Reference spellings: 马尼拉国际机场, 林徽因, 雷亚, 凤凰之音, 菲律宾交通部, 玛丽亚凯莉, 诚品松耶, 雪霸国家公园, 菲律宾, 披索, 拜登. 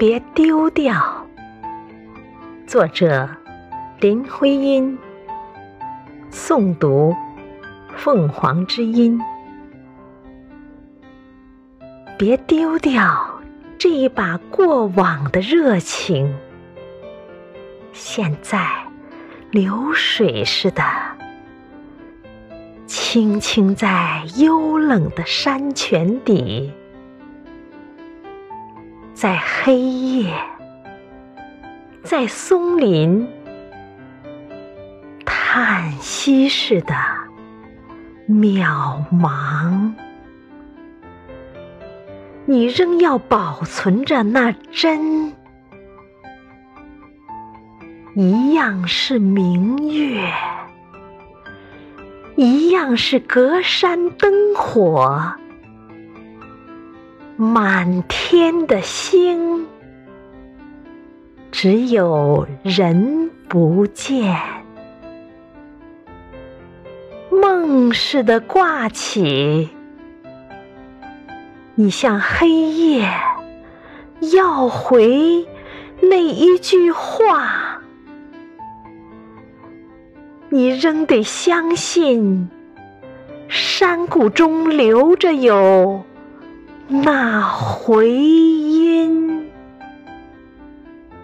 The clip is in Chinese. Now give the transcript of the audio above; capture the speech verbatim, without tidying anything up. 别丢掉。作者林徽因，诵读凤凰之音。别丢掉这一把过往的热情，现在流水似的轻轻在幽冷的山泉底，在黑夜，在松林，叹息似的渺茫。你仍要保存着那真，一样是明月，一样是隔山灯火，满天的星，只有人不见。梦似的挂起，你向黑夜要回那一句话，你仍得相信，山谷中留着有那回忆。